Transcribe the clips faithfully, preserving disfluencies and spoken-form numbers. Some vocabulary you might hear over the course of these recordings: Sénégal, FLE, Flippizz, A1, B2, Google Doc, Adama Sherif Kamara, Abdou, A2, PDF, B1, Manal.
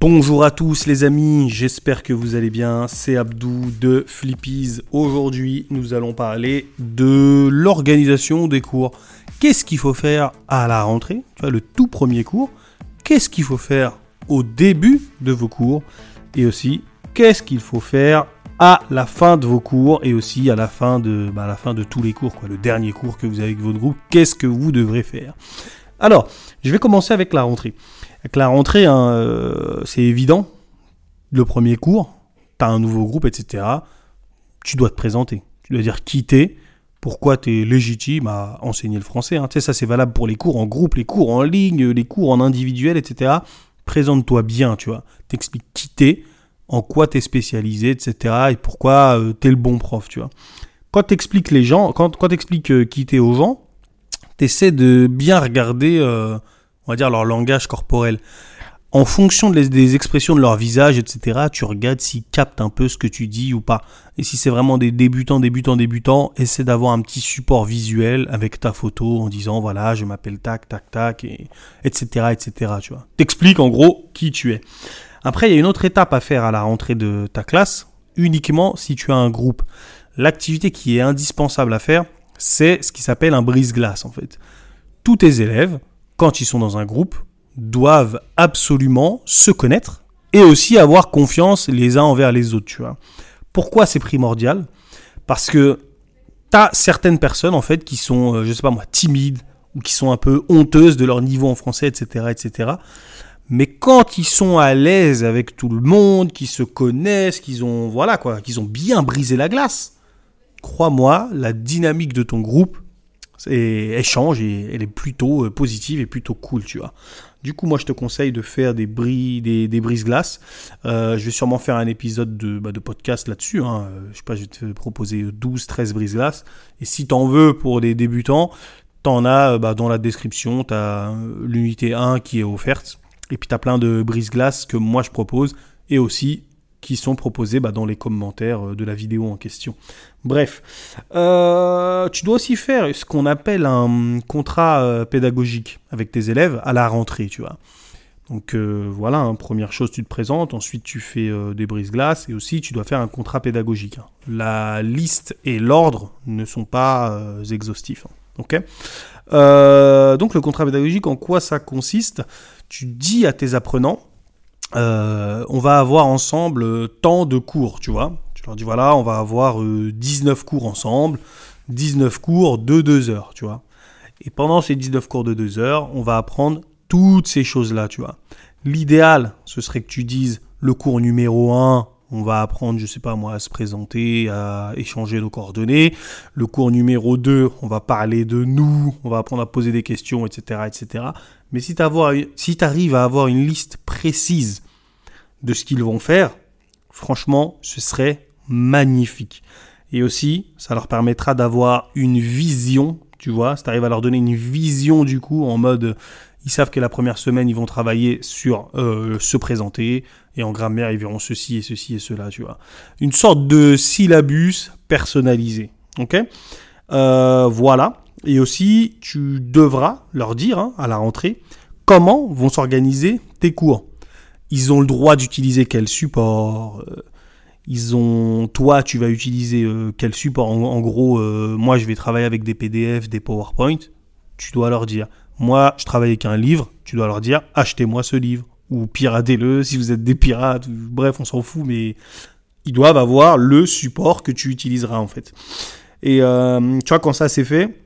Bonjour à tous les amis, j'espère que vous allez bien, c'est Abdou de Flippizz. Aujourd'hui, nous allons parler de l'organisation des cours. Qu'est-ce qu'il faut faire à la rentrée, tu vois, le tout premier cours? Qu'est-ce qu'il faut faire au début de vos cours? Et aussi, qu'est-ce qu'il faut faire à la fin de vos cours et aussi à la fin de, bah, à la fin de tous les cours, quoi, le dernier cours que vous avez avec votre groupe, qu'est-ce que vous devrez faire? Alors, je vais commencer avec la rentrée. Avec la rentrée, hein, euh, c'est évident, le premier cours, tu as un nouveau groupe, et cetera. Tu dois te présenter, tu dois dire qui t'es, pourquoi tu es légitime à enseigner le français. Hein. Tu sais, ça c'est valable pour les cours en groupe, les cours en ligne, les cours en individuel, et cetera. Présente-toi bien, tu vois, t'expliques qui t'es, en quoi tu es spécialisé, et cetera. Et pourquoi euh, tu es le bon prof, tu vois. Quand tu expliques les gens, quand, quand tu expliques euh, qui t'es aux gens, tu essaies de bien regarder... Euh, on va dire leur langage corporel. En fonction de les, des expressions de leur visage, et cetera, tu regardes s'ils captent un peu ce que tu dis ou pas. Et si c'est vraiment des débutants, débutants, débutants, essaie d'avoir un petit support visuel avec ta photo en disant, voilà, je m'appelle tac, tac, tac, et, etc., et cetera, tu vois. T'expliques en gros qui tu es. Après, il y a une autre étape à faire à la rentrée de ta classe, uniquement si tu as un groupe. L'activité qui est indispensable à faire, c'est ce qui s'appelle un brise-glace, en fait. Tous tes élèves, quand ils sont dans un groupe, doivent absolument se connaître et aussi avoir confiance les uns envers les autres, tu vois. Pourquoi c'est primordial ? Parce que t'as certaines personnes, en fait, qui sont, euh, je sais pas moi, timides ou qui sont un peu honteuses de leur niveau en français, et cetera, et cetera. Mais quand ils sont à l'aise avec tout le monde, qu'ils se connaissent, qu'ils ont, voilà quoi, qu'ils ont bien brisé la glace, crois-moi, la dynamique de ton groupe, et elle change et elle est plutôt positive et plutôt cool, tu vois. Du coup, moi, je te conseille de faire des, bris, des, des brises-glaces. Euh, je vais sûrement faire un épisode de, bah, de podcast là-dessus. Hein. Je sais pas, je vais te proposer douze, treize brises-glaces. Et si t'en veux pour des débutants, t'en as bah, dans la description, t'as l'unité un qui est offerte. Et puis, t'as plein de brises-glaces que moi, je propose et aussi qui sont proposés bah, dans les commentaires de la vidéo en question. Bref, euh, tu dois aussi faire ce qu'on appelle un contrat euh, pédagogique avec tes élèves à la rentrée, tu vois. Donc euh, voilà, hein, première chose, tu te présentes, ensuite tu fais euh, des brises-glaces et aussi tu dois faire un contrat pédagogique. Hein. La liste et l'ordre ne sont pas euh, exhaustifs. Hein. Okay. Euh, donc le contrat pédagogique, en quoi ça consiste ? Tu dis à tes apprenants, Euh, on va avoir ensemble euh, tant de cours, tu vois. Tu leur dis, voilà, on va avoir euh, dix-neuf cours ensemble, dix-neuf cours de deux heures, tu vois. Et pendant ces dix-neuf cours de deux heures, on va apprendre toutes ces choses-là, tu vois. L'idéal, ce serait que tu dises le cours numéro un, on va apprendre, je sais pas moi, à se présenter, à échanger nos coordonnées. Le cours numéro deux, on va parler de nous, on va apprendre à poser des questions, et cetera, et cetera. Mais si tu arrives à avoir une liste précise de ce qu'ils vont faire, franchement, ce serait magnifique. Et aussi, ça leur permettra d'avoir une vision, tu vois, si tu arrives à leur donner une vision du cours en mode... Ils savent que la première semaine, ils vont travailler sur euh, se présenter. Et en grammaire, ils verront ceci et ceci et cela, tu vois. Une sorte de syllabus personnalisé, ok ? euh, Voilà. Et aussi, tu devras leur dire, hein, à la rentrée, comment vont s'organiser tes cours. Ils ont le droit d'utiliser quel support ? Ils ont, toi, tu vas utiliser euh, quel support ? En, en gros, euh, moi, je vais travailler avec des P D F, des PowerPoint. Tu dois leur dire... Moi, je travaille avec un livre, tu dois leur dire « achetez-moi ce livre » ou « piratez-le » si vous êtes des pirates. Bref, on s'en fout, mais ils doivent avoir le support que tu utiliseras en fait. Et euh, tu vois, quand ça c'est fait,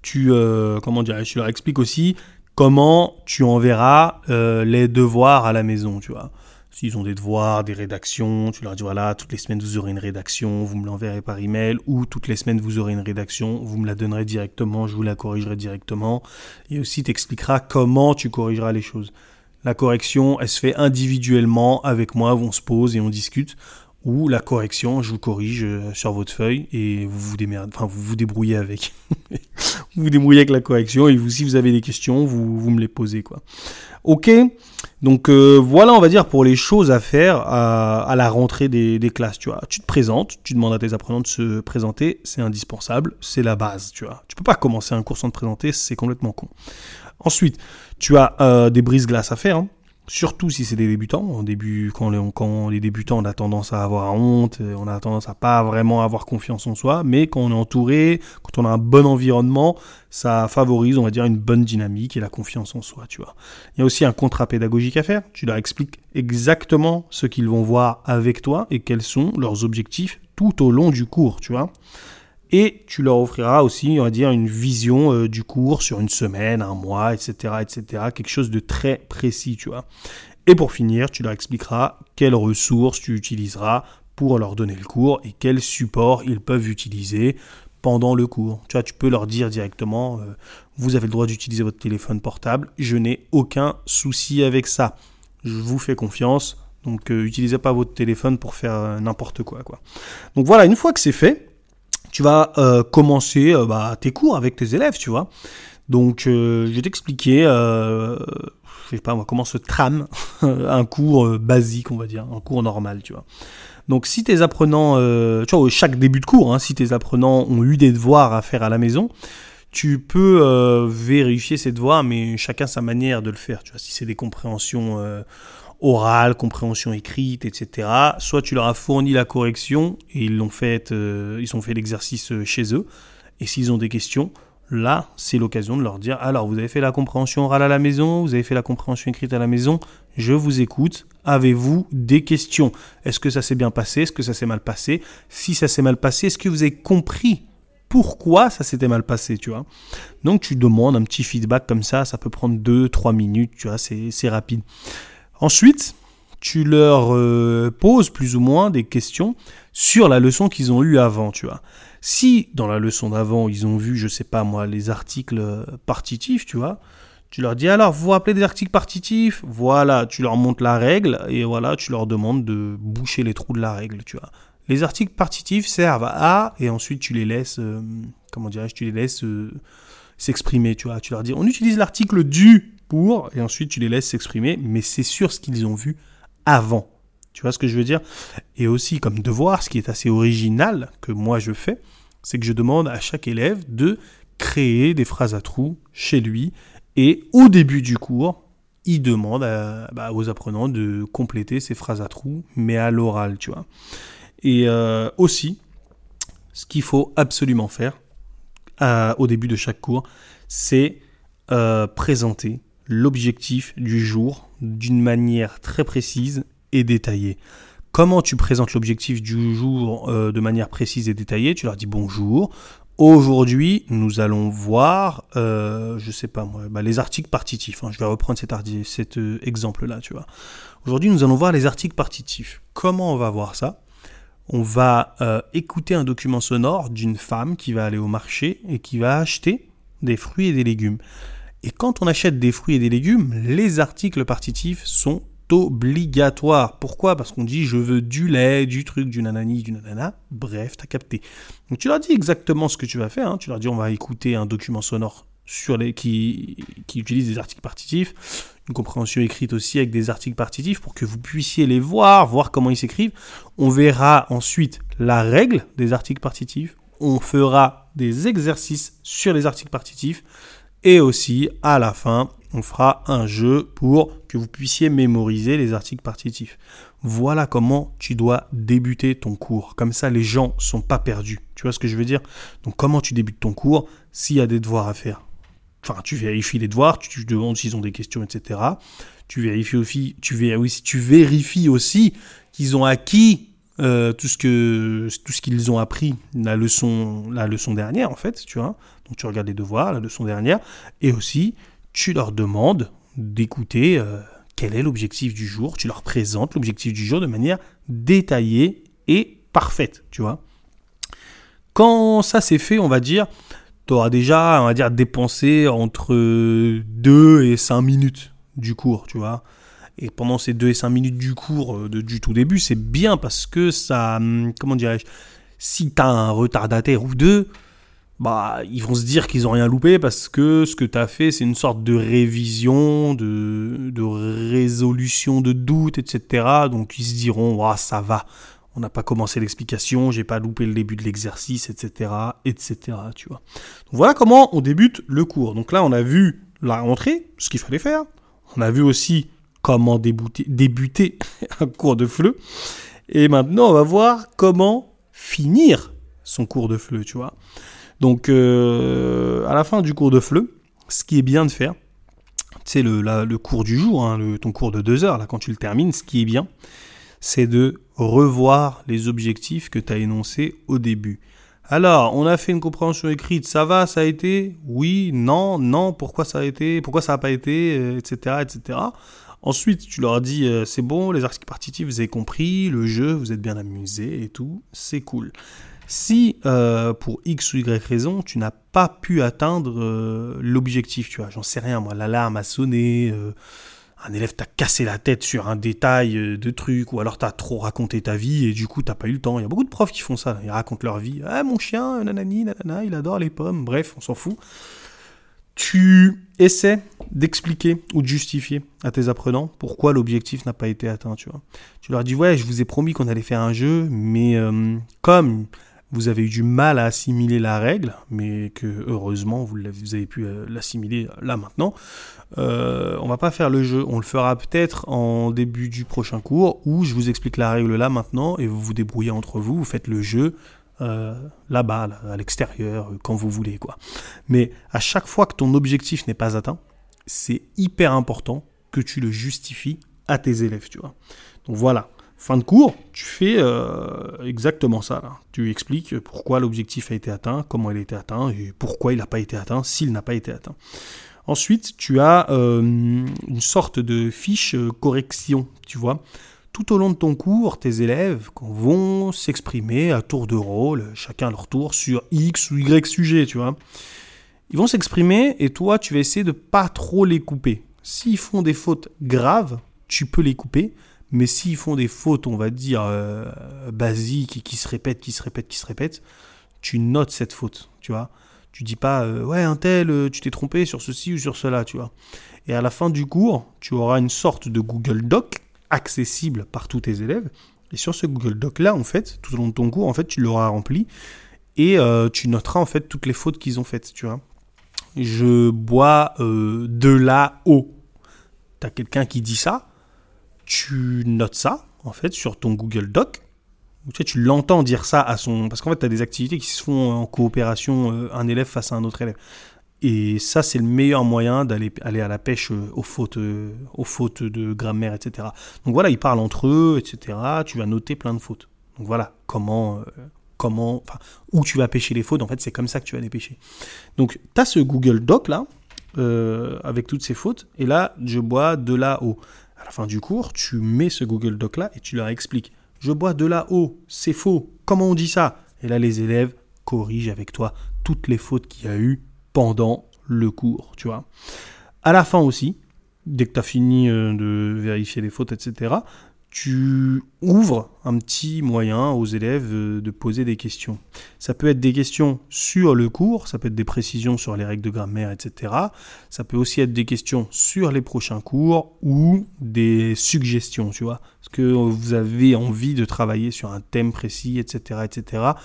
tu, euh, comment dire, je leur explique aussi comment tu enverras euh, les devoirs à la maison, tu vois. S'ils ont des devoirs, des rédactions, tu leur dis « voilà, toutes les semaines vous aurez une rédaction, vous me l'enverrez par email » ou « toutes les semaines vous aurez une rédaction, vous me la donnerez directement, je vous la corrigerai directement » et aussi t'expliqueras comment tu corrigeras les choses. La correction, elle se fait individuellement avec moi, on se pose et on discute, ou la correction, je vous corrige sur votre feuille et vous vous démerdez, enfin vous vous débrouillez avec. Vous vous débrouillez avec la correction et vous, si vous avez des questions, vous, vous me les posez, quoi. Ok, donc euh, voilà, on va dire, pour les choses à faire à, à la rentrée des, des classes, tu vois. Tu te présentes, tu demandes à tes apprenants de se présenter, c'est indispensable, c'est la base, tu vois. Tu peux pas commencer un cours sans te présenter, c'est complètement con. Ensuite, tu as euh, des brises-glaces à faire, hein. surtout si c'est des débutants. En début, quand les, quand les débutants, on a tendance à avoir honte, on a tendance à pas vraiment avoir confiance en soi, mais quand on est entouré, quand on a un bon environnement, ça favorise, on va dire, une bonne dynamique et la confiance en soi, tu vois. Il y a aussi un contrat pédagogique à faire. Tu leur expliques exactement ce qu'ils vont voir avec toi et quels sont leurs objectifs tout au long du cours, tu vois. Et tu leur offriras aussi, on va dire, une vision euh, du cours sur une semaine, un mois, et cetera, et cetera. Quelque chose de très précis, tu vois. Et pour finir, tu leur expliqueras quelles ressources tu utiliseras pour leur donner le cours et quels supports ils peuvent utiliser pendant le cours. Tu vois, tu peux leur dire directement, euh, vous avez le droit d'utiliser votre téléphone portable, je n'ai aucun souci avec ça. Je vous fais confiance, donc euh, utilisez pas votre téléphone pour faire euh, n'importe quoi, quoi. Donc voilà, une fois que c'est fait, tu vas euh, commencer euh, bah, tes cours avec tes élèves, tu vois. Donc, euh, je vais t'expliquer, euh, je sais pas moi, comment se trame un cours euh, basique, on va dire, un cours normal, tu vois. Donc, si tes apprenants, euh, tu vois, chaque début de cours, hein, si tes apprenants ont eu des devoirs à faire à la maison, tu peux euh, vérifier ces devoirs, mais chacun sa manière de le faire, tu vois. Si c'est des compréhensions euh, orale, compréhension écrite, et cetera. Soit tu leur as fourni la correction et ils l'ont fait, euh, ils ont fait l'exercice chez eux. Et s'ils ont des questions, là, c'est l'occasion de leur dire « Alors, vous avez fait la compréhension orale à la maison, vous avez fait la compréhension écrite à la maison, je vous écoute. Avez-vous des questions? Est-ce que ça s'est bien passé? Est-ce que ça s'est mal passé? Si ça s'est mal passé, est-ce que vous avez compris ?» Pourquoi ça s'était mal passé, tu vois. Donc, tu demandes un petit feedback comme ça, ça peut prendre deux trois minutes, tu vois, c'est, c'est rapide. Ensuite, tu leur euh, poses plus ou moins des questions sur la leçon qu'ils ont eue avant, tu vois. Si, dans la leçon d'avant, ils ont vu, je sais pas moi, les articles partitifs, tu vois, tu leur dis, alors, vous vous rappelez des articles partitifs? Voilà, tu leur montres la règle et voilà, tu leur demandes de boucher les trous de la règle, tu vois. Les articles partitifs servent à, et ensuite, tu les laisses, euh, comment dirais-je, tu les laisses euh, s'exprimer, tu vois. Tu leur dis, on utilise l'article du... Pour, et ensuite tu les laisses s'exprimer, mais c'est sur ce qu'ils ont vu avant. Tu vois ce que je veux dire? Et aussi, comme devoir, ce qui est assez original que moi je fais, c'est que je demande à chaque élève de créer des phrases à trous chez lui, et au début du cours, il demande à, bah, aux apprenants de compléter ces phrases à trous, mais à l'oral, tu vois. Et euh, aussi, ce qu'il faut absolument faire à, au début de chaque cours, c'est euh, présenter l'objectif du jour d'une manière très précise et détaillée. Comment tu présentes l'objectif du jour euh, de manière précise et détaillée? Tu leur dis bonjour. Aujourd'hui, nous allons voir, euh, je sais pas moi, bah, les articles partitifs. Hein. Je vais reprendre cet, arti- cet euh, exemple-là, tu vois. Aujourd'hui, nous allons voir les articles partitifs. Comment on va voir ça? On va euh, écouter un document sonore d'une femme qui va aller au marché et qui va acheter des fruits et des légumes. Et quand on achète des fruits et des légumes, les articles partitifs sont obligatoires. Pourquoi? Parce qu'on dit « je veux du lait, du truc, du nanani, du nanana ». Bref, t'as capté. Donc tu leur dis exactement ce que tu vas faire. Hein. Tu leur dis « on va écouter un document sonore sur les... qui... qui utilise des articles partitifs ». Une compréhension écrite aussi avec des articles partitifs pour que vous puissiez les voir, voir comment ils s'écrivent. On verra ensuite la règle des articles partitifs. On fera des exercices sur les articles partitifs. Et aussi, à la fin, on fera un jeu pour que vous puissiez mémoriser les articles partitifs. Voilà comment tu dois débuter ton cours. Comme ça, les gens ne sont pas perdus. Tu vois ce que je veux dire? Donc, comment tu débutes ton cours s'il y a des devoirs à faire? Enfin, tu vérifies les devoirs, tu, tu demandes s'ils ont des questions, et cetera. Tu vérifies aussi, tu vérifies, tu vérifies aussi qu'ils ont acquis Euh, tout ce que tout ce qu'ils ont appris, la leçon la leçon dernière en fait, tu vois. Donc tu regardes les devoirs, la leçon dernière, et aussi tu leur demandes d'écouter euh, quel est l'objectif du jour. Tu leur présentes l'objectif du jour de manière détaillée et parfaite, tu vois. Quand ça c'est fait, on va dire, tu auras déjà, on va dire, dépensé entre deux et cinq minutes du cours, tu vois. Et pendant ces deux et cinq minutes du cours de, du tout début, c'est bien parce que ça, comment dirais-je, si tu as un retardataire ou deux, bah, ils vont se dire qu'ils n'ont rien loupé parce que ce que tu as fait, c'est une sorte de révision, de, de résolution de doute, et cetera. Donc, ils se diront, oh, ça va, on n'a pas commencé l'explication, j'ai pas loupé le début de l'exercice, et cetera, et cetera, tu vois. Donc, voilà comment on débute le cours. Donc là, on a vu la rentrée, ce qu'il fallait faire. On a vu aussi comment débuter, débuter un cours de F L E. Et maintenant, on va voir comment finir son cours de F L E, tu vois. Donc, euh, à la fin du cours de F L E, ce qui est bien de faire, c'est le, la, le cours du jour, hein, le, ton cours de deux heures, là, quand tu le termines, ce qui est bien, c'est de revoir les objectifs que tu as énoncés au début. Alors, on a fait une compréhension écrite, ça va, ça a été ? Oui, non, non, pourquoi ça a été ? Pourquoi ça n'a pas été ? euh, Etc, et cetera. Ensuite, tu leur dis, euh, c'est bon, les articles partitifs, vous avez compris, le jeu, vous êtes bien amusés et tout, c'est cool. Si, euh, pour X ou Y raison, tu n'as pas pu atteindre euh, l'objectif, tu vois, j'en sais rien, moi, l'alarme a sonné, euh, un élève t'a cassé la tête sur un détail euh, de truc, ou alors t'as trop raconté ta vie et du coup, t'as pas eu le temps. Il y a beaucoup de profs qui font ça, ils racontent leur vie. « Ah, mon chien, nanani, nanana, il adore les pommes. » Bref, on s'en fout. Tu essaies d'expliquer ou de justifier à tes apprenants pourquoi l'objectif n'a pas été atteint, tu vois. Tu leur dis « Ouais, je vous ai promis qu'on allait faire un jeu, mais euh, comme... » vous avez eu du mal à assimiler la règle, mais que heureusement, vous, vous avez pu euh, l'assimiler là maintenant. Euh, on ne va pas faire le jeu, on le fera peut-être en début du prochain cours, où je vous explique la règle là maintenant, et vous vous débrouillez entre vous, vous faites le jeu euh, là-bas, là, à l'extérieur, quand vous voulez, quoi. Mais à chaque fois que ton objectif n'est pas atteint, c'est hyper important que tu le justifies à tes élèves, tu vois. Donc voilà. Fin de cours, tu fais euh, exactement ça. Là. Tu expliques pourquoi l'objectif a été atteint, comment il a été atteint et pourquoi il n'a pas été atteint, s'il n'a pas été atteint. Ensuite, tu as euh, une sorte de fiche correction, tu vois. Tout au long de ton cours, tes élèves vont s'exprimer à tour de rôle, chacun à leur tour, sur X ou Y sujet, tu vois. Ils vont s'exprimer et toi, tu vas essayer de ne pas trop les couper. S'ils font des fautes graves, tu peux les couper. Mais s'ils font des fautes, on va dire, euh, basiques, qui se répètent, qui se répètent, qui se répètent, tu notes cette faute, tu vois. Tu dis pas, euh, ouais, un tel, euh, tu t'es trompé sur ceci ou sur cela, tu vois. Et à la fin du cours, tu auras une sorte de Google Doc accessible par tous tes élèves. Et sur ce Google Doc-là, en fait, tout au long de ton cours, en fait, tu l'auras rempli et euh, tu noteras, en fait, toutes les fautes qu'ils ont faites, tu vois. Je bois euh, de la eau. T'as quelqu'un qui dit ça. Tu notes ça, en fait, sur ton Google Doc. Tu sais, tu l'entends dire ça à son... Parce qu'en fait, tu as des activités qui se font en coopération, euh, un élève face à un autre élève. Et ça, c'est le meilleur moyen d'aller aller à la pêche euh, aux fautes, euh, aux fautes de grammaire, et cetera. Donc voilà, ils parlent entre eux, et cetera. Tu vas noter plein de fautes. Donc voilà, comment... Euh, comment enfin, où tu vas pêcher les fautes, en fait, c'est comme ça que tu vas les pêcher. Donc, tu as ce Google Doc, là, euh, avec toutes ces fautes. Et là, je bois de la eau. À la fin du cours, tu mets ce Google Doc là et tu leur expliques « Je bois de la eau, c'est faux, comment on dit ça ?» Et là, les élèves corrigent avec toi toutes les fautes qu'il y a eu pendant le cours, tu vois. À la fin aussi, dès que tu as fini de vérifier les fautes, et cetera, tu ouvres un petit moyen aux élèves de poser des questions. Ça peut être des questions sur le cours, ça peut être des précisions sur les règles de grammaire, et cetera. Ça peut aussi être des questions sur les prochains cours ou des suggestions, tu vois. Est-ce que vous avez envie de travailler sur un thème précis, et cetera, et cetera.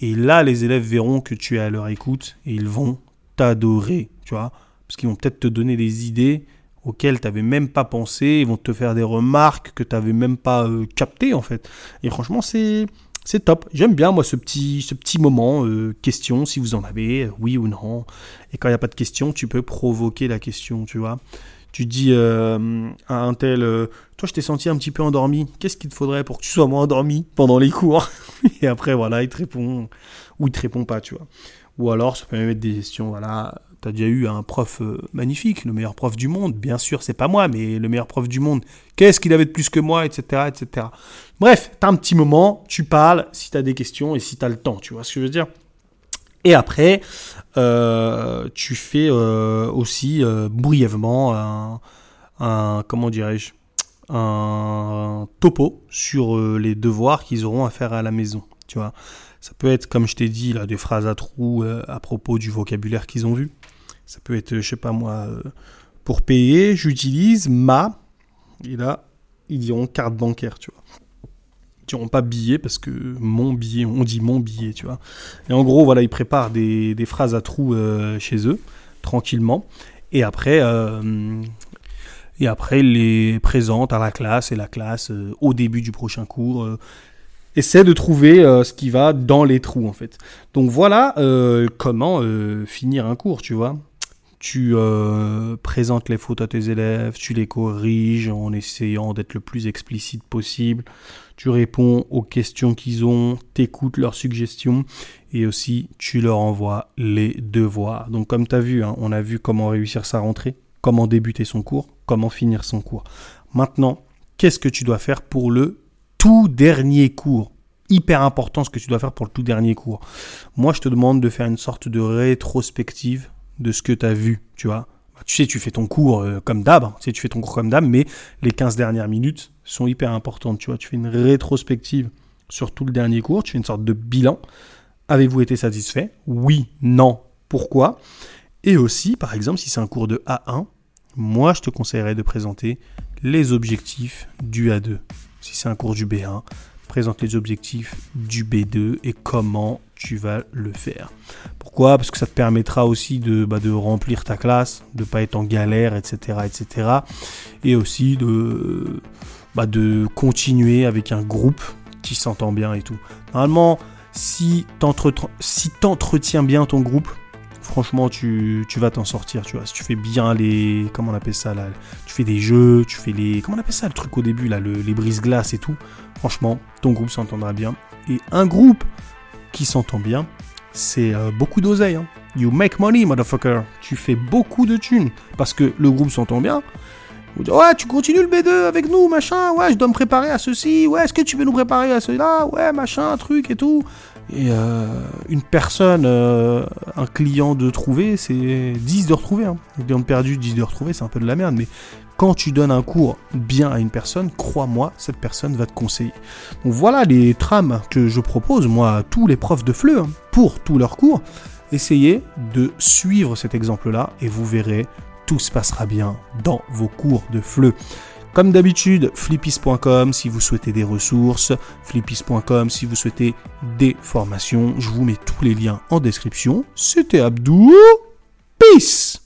Et là, les élèves verront que tu es à leur écoute et ils vont t'adorer, tu vois. Parce qu'ils vont peut-être te donner des idées auxquels tu n'avais même pas pensé, ils vont te faire des remarques que tu n'avais même pas euh, captées, en fait. Et franchement, c'est, c'est top. J'aime bien, moi, ce petit, ce petit moment, euh, question, si vous en avez, oui ou non. Et quand il n'y a pas de question, tu peux provoquer la question, tu vois. Tu dis euh, à un tel, euh, toi, je t'ai senti un petit peu endormi. Qu'est-ce qu'il te faudrait pour que tu sois moins endormi pendant les cours ? Et après, voilà, il te répond ou il ne te répond pas, tu vois. Ou alors, ça peut même être des questions, voilà... T'as déjà eu un prof magnifique, le meilleur prof du monde. Bien sûr, c'est pas moi, mais le meilleur prof du monde. Qu'est-ce qu'il avait de plus que moi, et cetera, et cetera. Bref, t'as un petit moment, tu parles, si t'as des questions et si t'as le temps, tu vois ce que je veux dire ? Et après, euh, tu fais euh, aussi euh, brièvement un, un, comment dirais-je, un topo sur euh, les devoirs qu'ils auront à faire à la maison, tu vois. Ça peut être, comme je t'ai dit, là, des phrases à trous euh, à propos du vocabulaire qu'ils ont vu. Ça peut être, je sais pas moi, euh, pour payer, j'utilise ma... Et là, ils diront carte bancaire, tu vois. Ils diront pas billet parce que mon billet, on dit mon billet, tu vois. Et en gros, voilà, ils préparent des, des phrases à trous euh, chez eux, tranquillement. Et après, euh, et après il les présente à la classe et la classe euh, au début du prochain cours euh, essaie de trouver euh, ce qui va dans les trous en fait. Donc voilà euh, comment euh, finir un cours, tu vois. Tu euh, présentes les fautes à tes élèves, tu les corriges en essayant d'être le plus explicite possible, tu réponds aux questions qu'ils ont, t'écoutes leurs suggestions et aussi tu leur envoies les devoirs. Donc comme tu as vu, hein, on a vu comment réussir sa rentrée, comment débuter son cours, comment finir son cours. Maintenant, qu'est-ce que tu dois faire pour le tout dernier cours ? Hyper important ce que tu dois faire pour le tout dernier cours. Moi, je te demande de faire une sorte de rétrospective de ce que tu as vu, tu vois. Tu sais, tu fais ton cours euh, comme d'hab, hein. tu sais, tu fais ton cours comme d'hab, mais les quinze dernières minutes sont hyper importantes, tu vois. Tu fais une rétrospective sur tout le dernier cours, tu fais une sorte de bilan. Avez-vous été satisfait ? Oui, non, pourquoi ? Et aussi, par exemple, si c'est un cours de A un, moi, je te conseillerais de présenter les objectifs du A deux. Si c'est un cours du B un, présente les objectifs du B deux et comment tu vas le faire. Pourquoi ? Parce que ça te permettra aussi de, bah, de remplir ta classe, de ne pas être en galère, et cetera, et cetera. Et aussi de, bah, de continuer avec un groupe qui s'entend bien et tout. Normalement, si t'entretiens, si t'entretiens bien ton groupe, franchement, tu, tu vas t'en sortir, tu vois. Si tu fais bien les... Comment on appelle ça, là ? Tu fais des jeux, tu fais les... Comment on appelle ça, le truc au début, là, le, les brise-glaces et tout. Franchement, ton groupe s'entendra bien. Et un groupe qui s'entend bien, c'est euh, beaucoup d'oseille. Hein. You make money, motherfucker. Tu fais beaucoup de thunes. Parce que le groupe s'entend bien. On dit, ouais, tu continues le B deux avec nous, machin. Ouais, je dois me préparer à ceci. Ouais, est-ce que tu veux nous préparer à cela ? Ouais, machin, truc et tout. Et euh, une personne, euh, un client de trouver, c'est dix de retrouver. Hein. Un client de perdu, dix de retrouver, c'est un peu de la merde. Mais quand tu donnes un cours bien à une personne, crois-moi, cette personne va te conseiller. Donc voilà les trames que je propose, moi, à tous les profs de F L E, hein, pour tous leurs cours. Essayez de suivre cet exemple-là et vous verrez, tout se passera bien dans vos cours de F L E. Comme d'habitude, flippizz point com si vous souhaitez des ressources, flippizz point com si vous souhaitez des formations. Je vous mets tous les liens en description. C'était Abdou. Peace!